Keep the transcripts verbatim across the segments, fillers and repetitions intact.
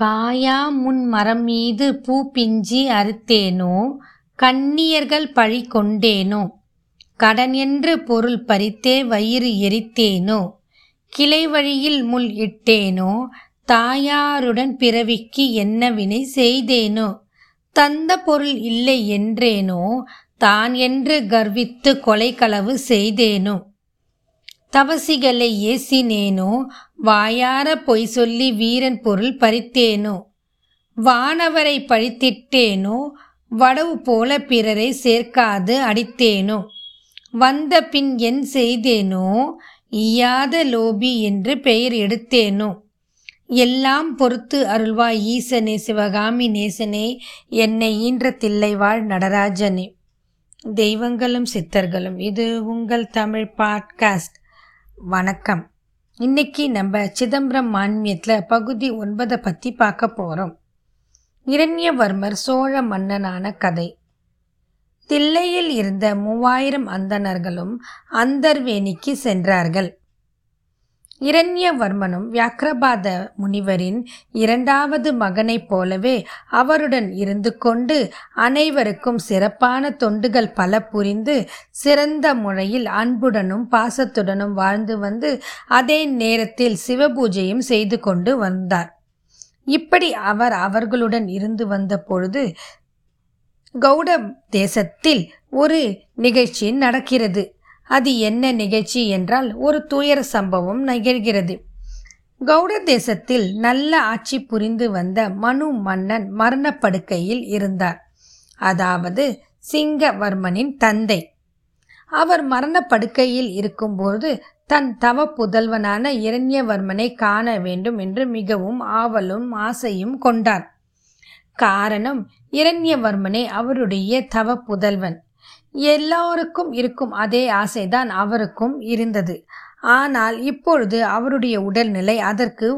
காயா முன் மரம் மீது பூ பிஞ்சி அறுத்தேனோ, கண்ணியர்கள் பழி கொண்டேனோ, கடன் என்று பொருள் பறித்தே வயிறு எரித்தேனோ, கிளை வழியில் முள் இட்டேனோ, தாயாருடன் பிறவிக்கு என்ன வினை செய்தேனோ, தந்த பொருள் இல்லை என்றேனோ, தான் என்று கர்வித்து கொலை களவு செய்தேனோ, தவசிகளை ஏசினேனோ, வாயார பொய் சொல்லி வீரன் பொருள் பறித்தேனோ, வானவரை பழித்திட்டேனோ, வடவு போல பிறரை சேர்க்காது அடித்தேனோ, வந்த பின் என் செய்தேனோ, ஈயாத லோபி என்று பெயர் எடுத்தேனோ, எல்லாம் பொறுத்து அருள்வாய் ஈசனே சிவகாமி நேசனே, என்னை ஈன்ற தில்லை வாழ் நடராஜனே. தெய்வங்களும் சித்தர்களும், இது உங்கள் தமிழ் பாட்காஸ்ட். வணக்கம். இன்னைக்கு நம்ம சிதம்பரம் மான்மியத்தில் பகுதி ஒன்பதை பற்றி பார்க்க போகிறோம். இரண்யவர்மர் சோழ மன்னனான கதை. தில்லையில் இருந்த மூவாயிரம் அந்தணர்களும் அந்தர்வேணிக்கு சென்றார்கள். இரண்யவர்மனும் வியாக்கிரபாத முனிவரின் இரண்டாவது மகனைப் போலவே அவருடன் இருந்து கொண்டு அனைவருக்கும் சிறப்பான தொண்டுகள் பல புரிந்து சிறந்த முறையில் அன்புடனும் பாசத்துடனும் வாழ்ந்து வந்து அதே நேரத்தில் சிவபூஜையும் செய்து கொண்டு வந்தார். இப்படி அவர் அவர்களுடன் இருந்து வந்த பொழுது கௌட தேசத்தில் ஒரு நிகழ்ச்சி நடக்கிறது. அது என்ன நிகழ்ச்சி என்றால், ஒரு துயர சம்பவம் நிகழ்கிறது. கௌட தேசத்தில் நல்ல ஆட்சி புரிந்து வந்த மனு மன்னன் மரணப்படுக்கையில் இருந்தார். அதாவது சிங்கவர்மனின் தந்தை. அவர் மரணப்படுக்கையில் இருக்கும்போது தன் தவ புதல்வனான இரண்யவர்மனை காண வேண்டும் என்று மிகவும் ஆவலும் ஆசையும் கொண்டார். காரணம், இரண்யவர்மனே அவருடைய தவ புதல்வன். எல்லாருக்கும் இருக்கும் அதே ஆசைதான் அவருக்கும் இருந்தது. ஆனால் இப்பொழுது அவருடைய உடல்நிலை அதற்கு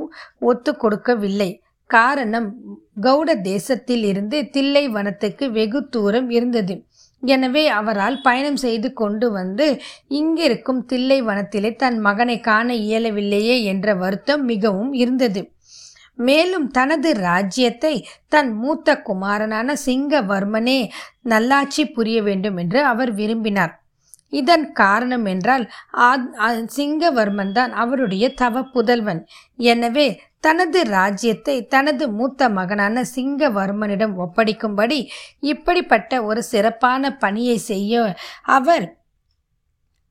ஒத்து கொடுக்கவில்லை. காரணம், கௌட தேசத்தில் இருந்து தில்லை வனத்துக்கு வெகு தூரம் இருந்தது. எனவே அவரால் பயணம் செய்து கொண்டு வந்து இங்கிருக்கும் தில்லை வனத்திலே தன் மகனை காண இயலவில்லையே என்ற வருத்தம் மிகவும் இருந்தது. மேலும் தனது ராஜ்யத்தை தன் மூத்த குமாரனான சிங்கவர்மனே நல்லாட்சி புரிய வேண்டும் என்று அவர் விரும்பினார். இதன் காரணம் என்றால், சிங்கவர்மன் தான் அவருடைய தவ புதல்வன். எனவே தனது ராஜ்யத்தை தனது மூத்த மகனான சிங்கவர்மனிடம் ஒப்படைக்கும்படி இப்படிப்பட்ட ஒரு சிறப்பான பணியை செய்ய அவர்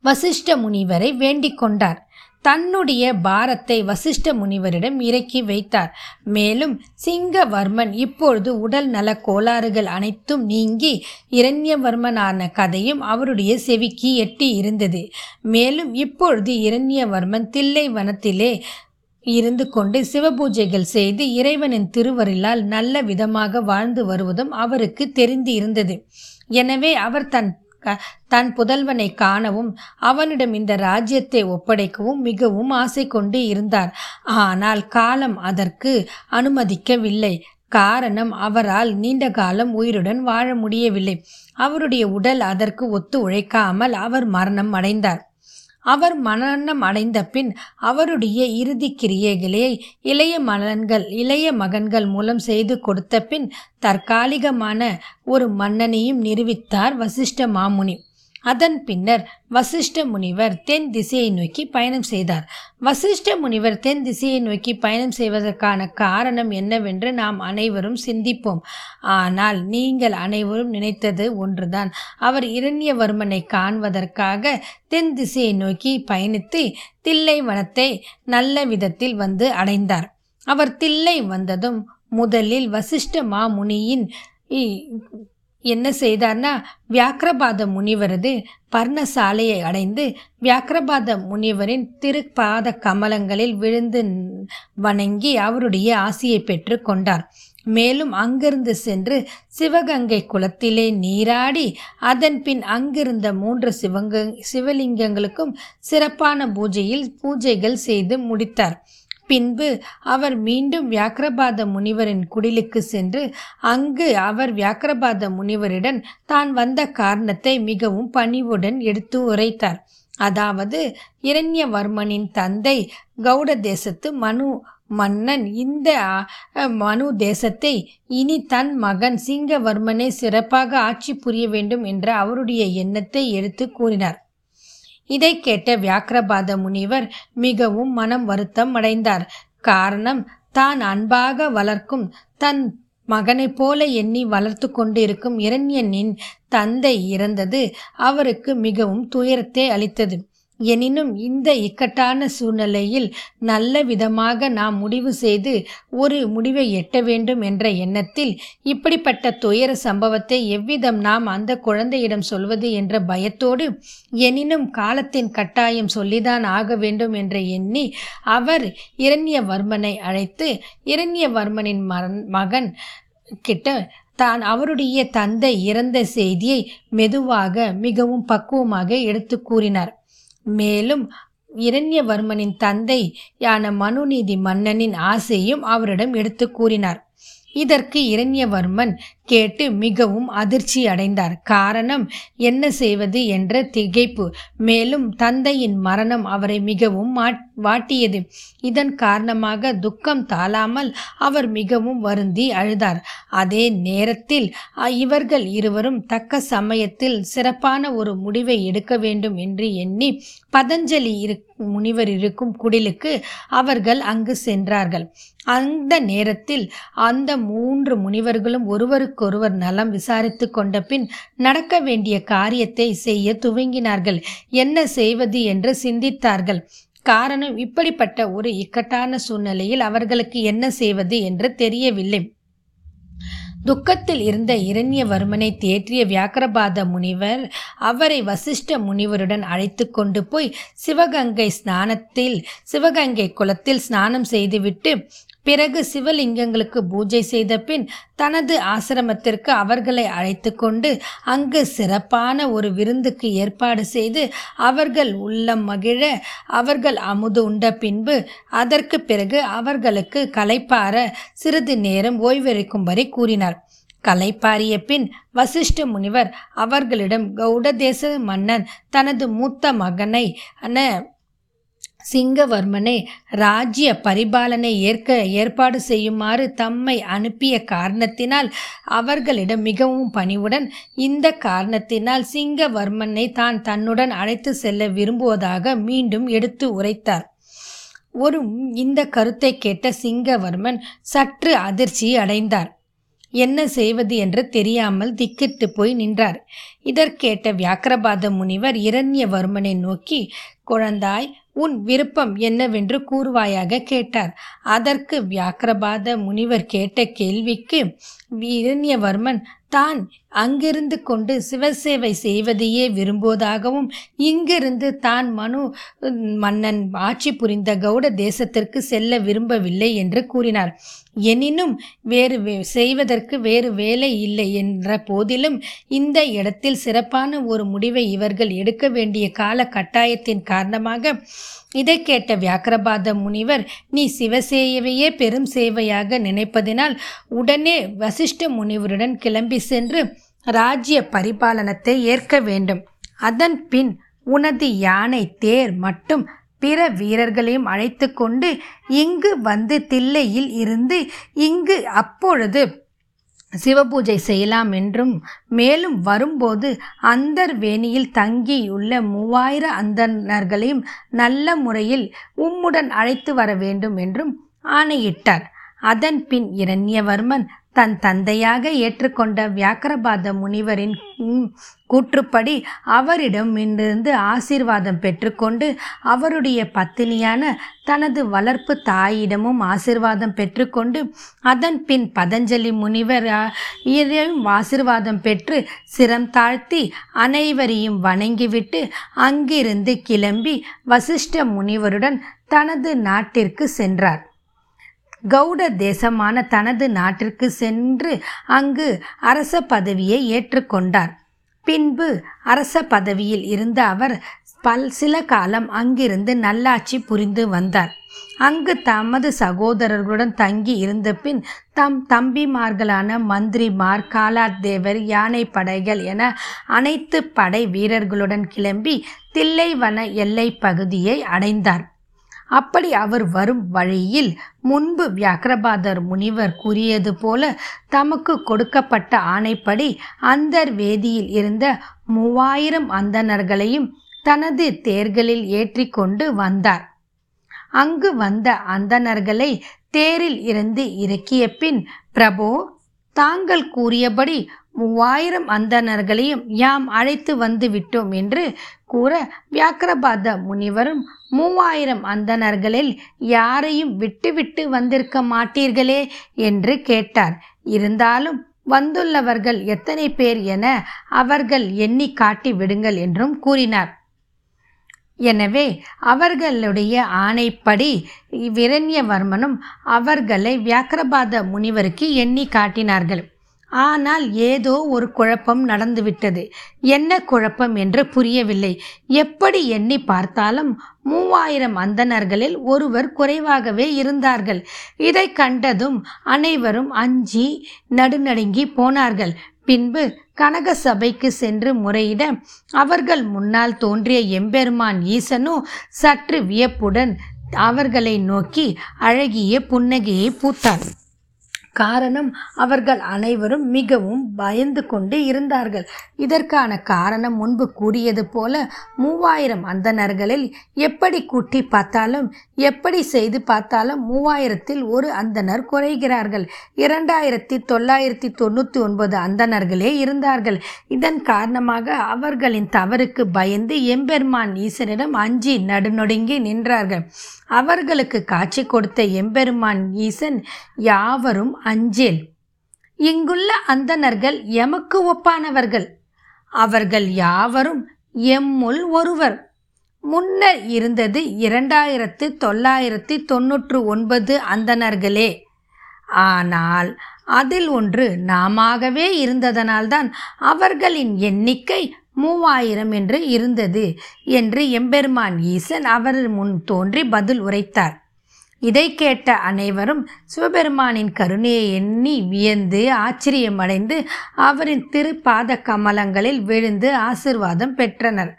வசிஷ்ட முனிவரை வேண்டிக் கொண்டார். தன்னுடைய பாரத்தை வசிஷ்ட முனிவரிடம் இறக்கி வைத்தார். மேலும் சிங்கவர்மன் இப்பொழுது உடல் நல கோளாறுகள் அனைத்தும் நீங்கி இரண்யவர்மனான கதையும் அவருடைய செவிக்கு எட்டி இருந்தது. மேலும் இப்பொழுது இரண்யவர்மன் தில்லை வனத்திலே இருந்து கொண்டு சிவபூஜைகள் செய்து இறைவனின் திருவருளால் நல்ல விதமாக வாழ்ந்து வருவதும் அவருக்கு தெரிந்து இருந்தது. எனவே அவர் தன் தன் புதல்வனை காணவும் அவனிடம் இந்த ராஜ்யத்தை ஒப்படைக்கவும் மிகவும் ஆசை கொண்டு இருந்தார். ஆனால் காலம் அதற்கு அனுமதிக்கவில்லை. காரணம், அவரால் நீண்ட காலம் உயிருடன் வாழ முடியவில்லை. அவருடைய உடல் அதற்கு ஒத்து உழைக்காமல் அவர் மரணம் அடைந்தார். அவர் மரணம் அடைந்த பின் அவருடைய இறுதி கிரியைகளை இளைய மகன்கள் இளைய மகன்கள் மூலம் செய்து கொடுத்த பின் தற்காலிகமான ஒரு மன்னனையும் நிறுவித்தார் வசிஷ்ட மாமுனி. அதன் பின்னர் வசிஷ்ட முனிவர் தென் திசையை நோக்கி பயணம் செய்தார். வசிஷ்ட முனிவர் தென் திசையை நோக்கி பயணம் செய்வதற்கான காரணம் என்னவென்று நாம் அனைவரும் சிந்திப்போம். ஆனால் நீங்கள் அனைவரும் நினைத்தது ஒன்றுதான். அவர் இரண்யவர்மனை காண்பதற்காக தென் திசையை நோக்கி பயணித்து தில்லை வனத்தை நல்ல விதத்தில் வந்து அடைந்தார். அவர் தில்லை வந்ததும் முதலில் வசிஷ்ட மாமுனியின் என்ன செய்தார்னா, வியாக்கிரபாத முனிவரது பர்ணசாலையை அடைந்து வியாக்கிரபாத முனிவரின் திருப்பாத கமலங்களில் விழுந்து வணங்கி அவருடைய ஆசியை பெற்று கொண்டார். மேலும் அங்கிருந்து சென்று சிவகங்கை குளத்திலே நீராடி அதன் பின் அங்கிருந்த மூன்று சிவங்க சிவலிங்கங்களுக்கும் சிறப்பான பூஜையில் பூஜைகள் செய்து முடித்தார். பின்பு அவர் மீண்டும் வியாக்கிரபாத முனிவரின் குடிலுக்கு சென்று அங்கு அவர் வியாக்கிரபாத முனிவரிடம் தான் வந்த காரணத்தை மிகவும் பணிவுடன் எடுத்து உரைத்தார். அதாவது இரண்யவர்மனின் தந்தை கௌட தேசத்து மனு மன்னன் இந்த மனு தேசத்தை இனி தன் மகன் சிங்கவர்மனை சிறப்பாக ஆட்சி புரிய வேண்டும் என்ற அவருடைய எண்ணத்தை எடுத்து கூறினார். இதை கேட்ட வியாக்கிரபாத முனிவர் மிகவும் மனம் வருத்தம் அடைந்தார். காரணம், தான் அன்பாக வளர்க்கும் தன் மகனை போல எண்ணி வளர்த்து கொண்டு இருக்கும் இரண்யனின் தந்தை இறந்தது அவருக்கு மிகவும் துயரத்தை அளித்தது. எனினும் இந்த இக்கட்டான சூழ்நிலையில் நல்ல விதமாக நாம் முடிவு செய்து ஒரு முடிவை எட்ட வேண்டும் என்ற எண்ணத்தில் இப்படிப்பட்ட துயர சம்பவத்தை எவ்விதம் நாம் அந்த குழந்தையிடம் சொல்வது என்ற பயத்தோடு, எனினும் காலத்தின் கட்டாயம் சொல்லிதான் ஆக வேண்டும் என்று எண்ணி அவர் இரண்யவர்மனை அழைத்து இரண்யவர்மனின் மகன் கிட்ட தான் அவருடைய தந்தை இறந்த செய்தியை மெதுவாக மிகவும் பக்குவமாக எடுத்து கூறினார். மேலும் இரண்யவர்மனின் தந்தை யான மனுநீதி மன்னனின் ஆசையும் அவரிடம் எடுத்து கூறினார். இதற்கு இரண்யவர்மன் கேட்டு மிகவும் அதிர்ச்சி அடைந்தார். காரணம், என்ன செய்வது என்ற திகைப்பு, மேலும் தந்தையின் மரணம் அவரை மிகவும் வாட்டியது. இதன் காரணமாக துக்கம் தாளாமல் அவர் மிகவும் வருந்தி அழுதார். அதே நேரத்தில் இவர்கள் இருவரும் தக்க சமயத்தில் சிறப்பான ஒரு முடிவை எடுக்க வேண்டும் என்று எண்ணி பதஞ்சலி முனிவர் இருக்கும் குடிலுக்கு அவர்கள் அங்கு சென்றார்கள். அந்த நேரத்தில் அந்த மூன்று முனிவர்களும் ஒருவருக்கொருவர் நலம் விசாரித்து கொண்ட பின் நடக்க வேண்டிய காரியத்தை செய்ய துவங்கினார்கள். என்ன செய்வது என்று சிந்தித்தார்கள். காரணம், இப்படிப்பட்ட ஒரு இக்கட்டான சூழ்நிலையில் அவர்களுக்கு என்ன செய்வது என்று தெரியவில்லை. துக்கத்தில் இருந்த இரண்யவர்மனை தேற்றிய வியாக்கிரபாத முனிவர் அவரை வசிஷ்ட முனிவருடன் அழைத்து கொண்டு போய் சிவகங்கை ஸ்நானத்தில் சிவகங்கை குளத்தில் ஸ்நானம் செய்துவிட்டு பிறகு சிவலிங்கங்களுக்கு பூஜை செய்த பின் தனது ஆசிரமத்திற்கு அவர்களை அழைத்து கொண்டு அங்கு சிறப்பான ஒரு விருந்துக்கு ஏற்பாடு செய்து அவர்கள் உள்ளம் மகிழ அவர்கள் அமுது உண்ட பின்பு அதற்கு பிறகு அவர்களுக்கு களைப்பார சிறிது நேரம் ஓய்வெடுக்கும்படி கூறினார். களைப்பாரிய பின் வசிஷ்ட முனிவர் அவர்களிடம் கௌட தேச மன்னன் தனது மூத்த மகனை சிங்கவர்மனை ராஜ்ய பரிபாலனை ஏற்க ஏற்பாடு செய்யுமாறு தம்மை அனுப்பிய காரணத்தினால் அவர்களிடம் மிகவும் பணிவுடன் இந்த காரணத்தினால் சிங்கவர்மனை தான் தன்னுடன் அழைத்து செல்ல விரும்புவதாக மீண்டும் எடுத்து உரைத்தார். ஒரு இந்த கருத்தை கேட்ட சிங்கவர்மன் சற்று அதிர்ச்சி அடைந்தார். என்ன செய்வது என்று தெரியாமல் திக்கிட்டு போய் நின்றார். இதற்கேட்ட வியாக்கிரபாத முனிவர் இரண்யவர்மனை நோக்கி, குழந்தாய், உன் விருப்பம் என்னவென்று கூறுவாயாக கேட்டார். அதற்கு வியாக்கிரபாத முனிவர் கேட்ட கேள்விக்கு இரண்யவர்மன் தான் அங்கிருந்து கொண்டு சிவசேவை செய்வதையே விரும்புவதாகவும் இங்கிருந்து தான் மனு மன்னன் ஆட்சி புரிந்த கௌட தேசத்திற்கு செல்ல விரும்பவில்லை என்று கூறினார். எனினும் வேறு செய்வதற்கு வேறு வேலை இல்லை என்ற போதிலும் இந்த இடத்தில் சிறப்பான ஒரு முடிவை இவர்கள் எடுக்க வேண்டிய கால கட்டாயத்தின் காரணமாக இதை கேட்ட வியாக்கிரபாத முனிவர், நீ சிவசேவையே பெரும் சேவையாக நினைப்பதினால் உடனே வசிஷ்ட முனிவருடன் கிளம்பி சென்று ராஜ்ய பரிபாலனத்தை ஏற்க வேண்டும். அதன் பின் உனது யானை தேர் மட்டும் பிற வீரர்களையும் அழைத்து கொண்டு இங்கு வந்து தில்லையில் இருந்து இங்கு அப்பொழுது சிவபூஜை செய்யலாம் என்றும், மேலும் வரும்போது அந்தர்வேணியில் தங்கியுள்ள மூவாயிர அந்தணர்களையும் நல்ல முறையில் உம்முடன் அழைத்து வர வேண்டும் என்றும் ஆணையிட்டார். அதன் பின் இரண்யவர்மன் தன் தந்தையாக ஏற்றுக்கொண்ட வியாக்கிரபாத முனிவரின் கூற்றுப்படி அவரிடம் இருந்து ஆசீர்வாதம் பெற்றுக்கொண்டு அவருடைய பத்தினியான தனது வளர்ப்பு தாயிடமும் ஆசீர்வாதம் பெற்றுக்கொண்டு அதன் பின் பதஞ்சலி முனிவர் ஆசீர்வாதம் பெற்று சிரம் தாழ்த்தி அனைவரையும் வணங்கிவிட்டு அங்கிருந்து கிளம்பி வசிஷ்ட முனிவருடன் தனது நாட்டிற்கு சென்றார். கௌட தேசமான தனது நாட்டிற்கு சென்று அங்கு அரச பதவியை ஏற்றுக்கொண்டார். பின்பு அரச பதவியில் இருந்த அவர் பல் சில காலம் அங்கிருந்து நல்லாட்சி புரிந்து வந்தார். அங்கு தமது சகோதரர்களுடன் தங்கி இருந்த பின் தம் தம்பிமார்களான மந்திரிமார், காலாத்தேவர், யானை படைகள் என அனைத்து படை வீரர்களுடன் கிளம்பி தில்லைவன எல்லை பகுதியை அடைந்தார். அப்படி அவர் வரும் வழியில் முன்பு வியாக்கிரபாதர் முனிவர் கூறியது போல தமக்கு கொடுக்கப்பட்ட ஆணைப்படி அந்தர்வேதியில் இருந்த மூவாயிரம் அந்தணர்களையும் தனது தேர்களில் ஏற்றி கொண்டு வந்தார். அங்கு வந்த அந்தணர்களை தேரில் இருந்து இறக்கிய பின், பிரபோ, தாங்கள் கூறியபடி மூவாயிரம் அந்தணர்களையும் யாம் அழைத்து வந்து விட்டோம் என்று கூற, வியாக்கிரபாத முனிவரும், மூவாயிரம் அந்தணர்களில் யாரையும் விட்டுவிட்டு வந்திருக்க மாட்டீர்களே என்று கேட்டார். இருந்தாலும் வந்துள்ளவர்கள் எத்தனை பேர் என அவர்கள் எண்ணி காட்டி விடுங்கள் என்றும் கூறினார். எனவே அவர்களுடைய ஆணைப்படி இரண்யவர்மனும் அவர்களை வியாக்கிரபாத முனிவருக்கு எண்ணி காட்டினார்கள். ஆனால் ஏதோ ஒரு குழப்பம் நடந்துவிட்டது. என்ன குழப்பம் என்று புரியவில்லை. எப்படி எண்ணி பார்த்தாலும் மூவாயிரம் அந்தணர்களில் ஒருவர் குறைவாகவே இருந்தார்கள். இதை கண்டதும் அனைவரும் அஞ்சி நடுநடுங்கி போனார்கள். பின்பு கனக சபைக்கு சென்று முறையிட அவர்கள் முன்னால் தோன்றிய எம்பெருமான் ஈசனோ சற்று வியப்புடன் அவர்களை நோக்கி அழகிய புன்னகையை பூத்தார். காரணம், அவர்கள் அனைவரும் மிகவும் பயந்து கொண்டு இருந்தார்கள். இதற்கான காரணம், முன்பு கூறியது போல மூவாயிரம் அந்தணர்களில் எப்படி கூட்டி பார்த்தாலும் எப்படி செய்து பார்த்தாலும் மூவாயிரத்தில் ஒரு அந்தணர் குறைகிறார்கள். இரண்டாயிரத்தி தொள்ளாயிரத்தி தொண்ணூற்றி ஒன்பது அந்தணர்களே இருந்தார்கள். இதன் காரணமாக அவர்களின் தவறுக்கு பயந்து எம்பெருமான் ஈசனிடம் அஞ்சி நடுநொடுங்கி நின்றார்கள். அவர்களுக்கு காட்சி கொடுத்த எம்பெருமான் ஈசன், யாவரும் அஞ்சேல், இங்குள்ள அந்தணர்கள் எமக்கு ஒப்பானவர்கள், அவர்கள் யாவரும் எம்முள் ஒருவர். முன்னர் இருந்தது இரண்டாயிரத்து தொள்ளாயிரத்தி தொன்னூற்று ஒன்பது அந்தணர்களே, ஆனால் அதில் ஒன்று நாமாகவே இருந்ததனால்தான் அவர்களின் எண்ணிக்கை மூவாயிரம் என்று இருந்தது என்று எம்பெருமான் ஈசன் அவர் முன் தோன்றி பதில் உரைத்தார். இதை கேட்ட அனைவரும் சிவபெருமானின் கருணையை எண்ணி வியந்து ஆச்சரியமடைந்து அவரின் திருப்பாத கமலங்களில் விழுந்து ஆசிர்வாதம் பெற்றனர்.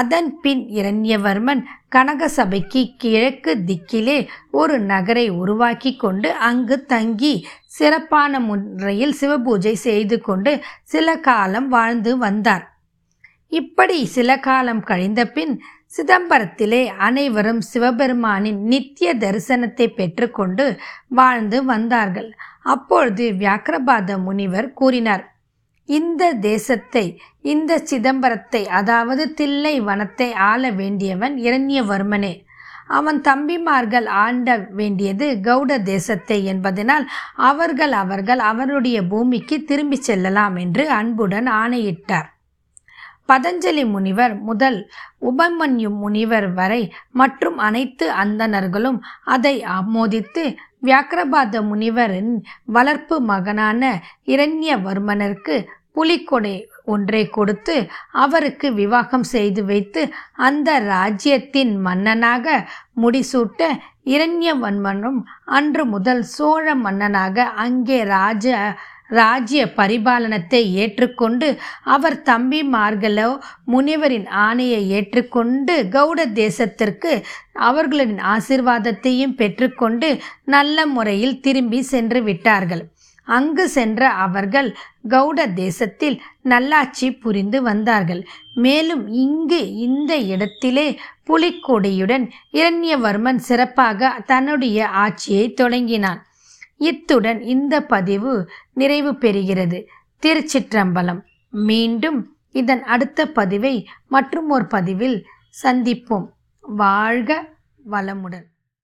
அதன் பின் இரண்யவர்மன் கனக சபைக்கு கிழக்கு திக்கிலே ஒரு நகரை உருவாக்கி கொண்டு அங்கு தங்கி சிறப்பான முறையில் சிவபூஜை செய்து கொண்டு சில காலம் வாழ்ந்து வந்தார். இப்படி சில காலம் கழிந்த பின் சிதம்பரத்திலே அனைவரும் சிவபெருமானின் நித்திய தரிசனத்தை பெற்றுக்கொண்டு வாழ்ந்து வந்தார்கள். அப்பொழுது வியாக்கிரபாத முனிவர் கூறினார், இந்த தேசத்தை, இந்த சிதம்பரத்தை, அதாவது தில்லை வனத்தை ஆள வேண்டியவன் இரண்யவர்மனே. அவன் தம்பிமார்கள் ஆண்ட வேண்டியது கௌட தேசத்தை என்பதனால் அவர்கள் அவர்கள் அவருடைய பூமிக்கு திரும்பி செல்லலாம் என்று அன்புடன் ஆணையிட்டார். பதஞ்சலி முனிவர் முதல் உபமன்யு முனிவர் வரை மற்றும் அனைத்து அந்தணர்களும் அதை ஆமோதித்து வியாக்கிரபாத முனிவரின் வளர்ப்பு மகனான இரண்யவர்மனருக்கு புலிக்கொடை ஒன்றை கொடுத்து அவருக்கு விவாகம் செய்து வைத்து அந்த ராஜ்யத்தின் மன்னனாக முடிசூட்ட இரண்யவர்மனும் அன்று முதல் சோழ மன்னனாக அங்கே ராஜ ராஜ்ய பரிபாலனத்தை ஏற்றுக்கொண்டு அவர் தம்பிமார்களோ முனிவரின் ஆணையை ஏற்றுக்கொண்டு கௌட தேசத்திற்கு அவர்களின் ஆசிர்வாதத்தையும் பெற்றுக்கொண்டு நல்ல முறையில் திரும்பி சென்று விட்டார்கள். அங்கு சென்ற அவர்கள் கௌட தேசத்தில் நல்லாட்சி புரிந்து வந்தார்கள். மேலும் இங்கு இந்த இடத்திலே புலிக்கொடியுடன் இரண்யவர்மன் சிறப்பாக தன்னுடைய ஆட்சியை தொடங்கினான். இத்துடன் இந்த பதிவு நிறைவு பெறுகிறது. திருச்சிற்றம்பலம். மீண்டும் இதன் அடுத்த பதிவை மற்றும் ஒரு பதிவில் சந்திப்போம். வாழ்க வளமுடன்.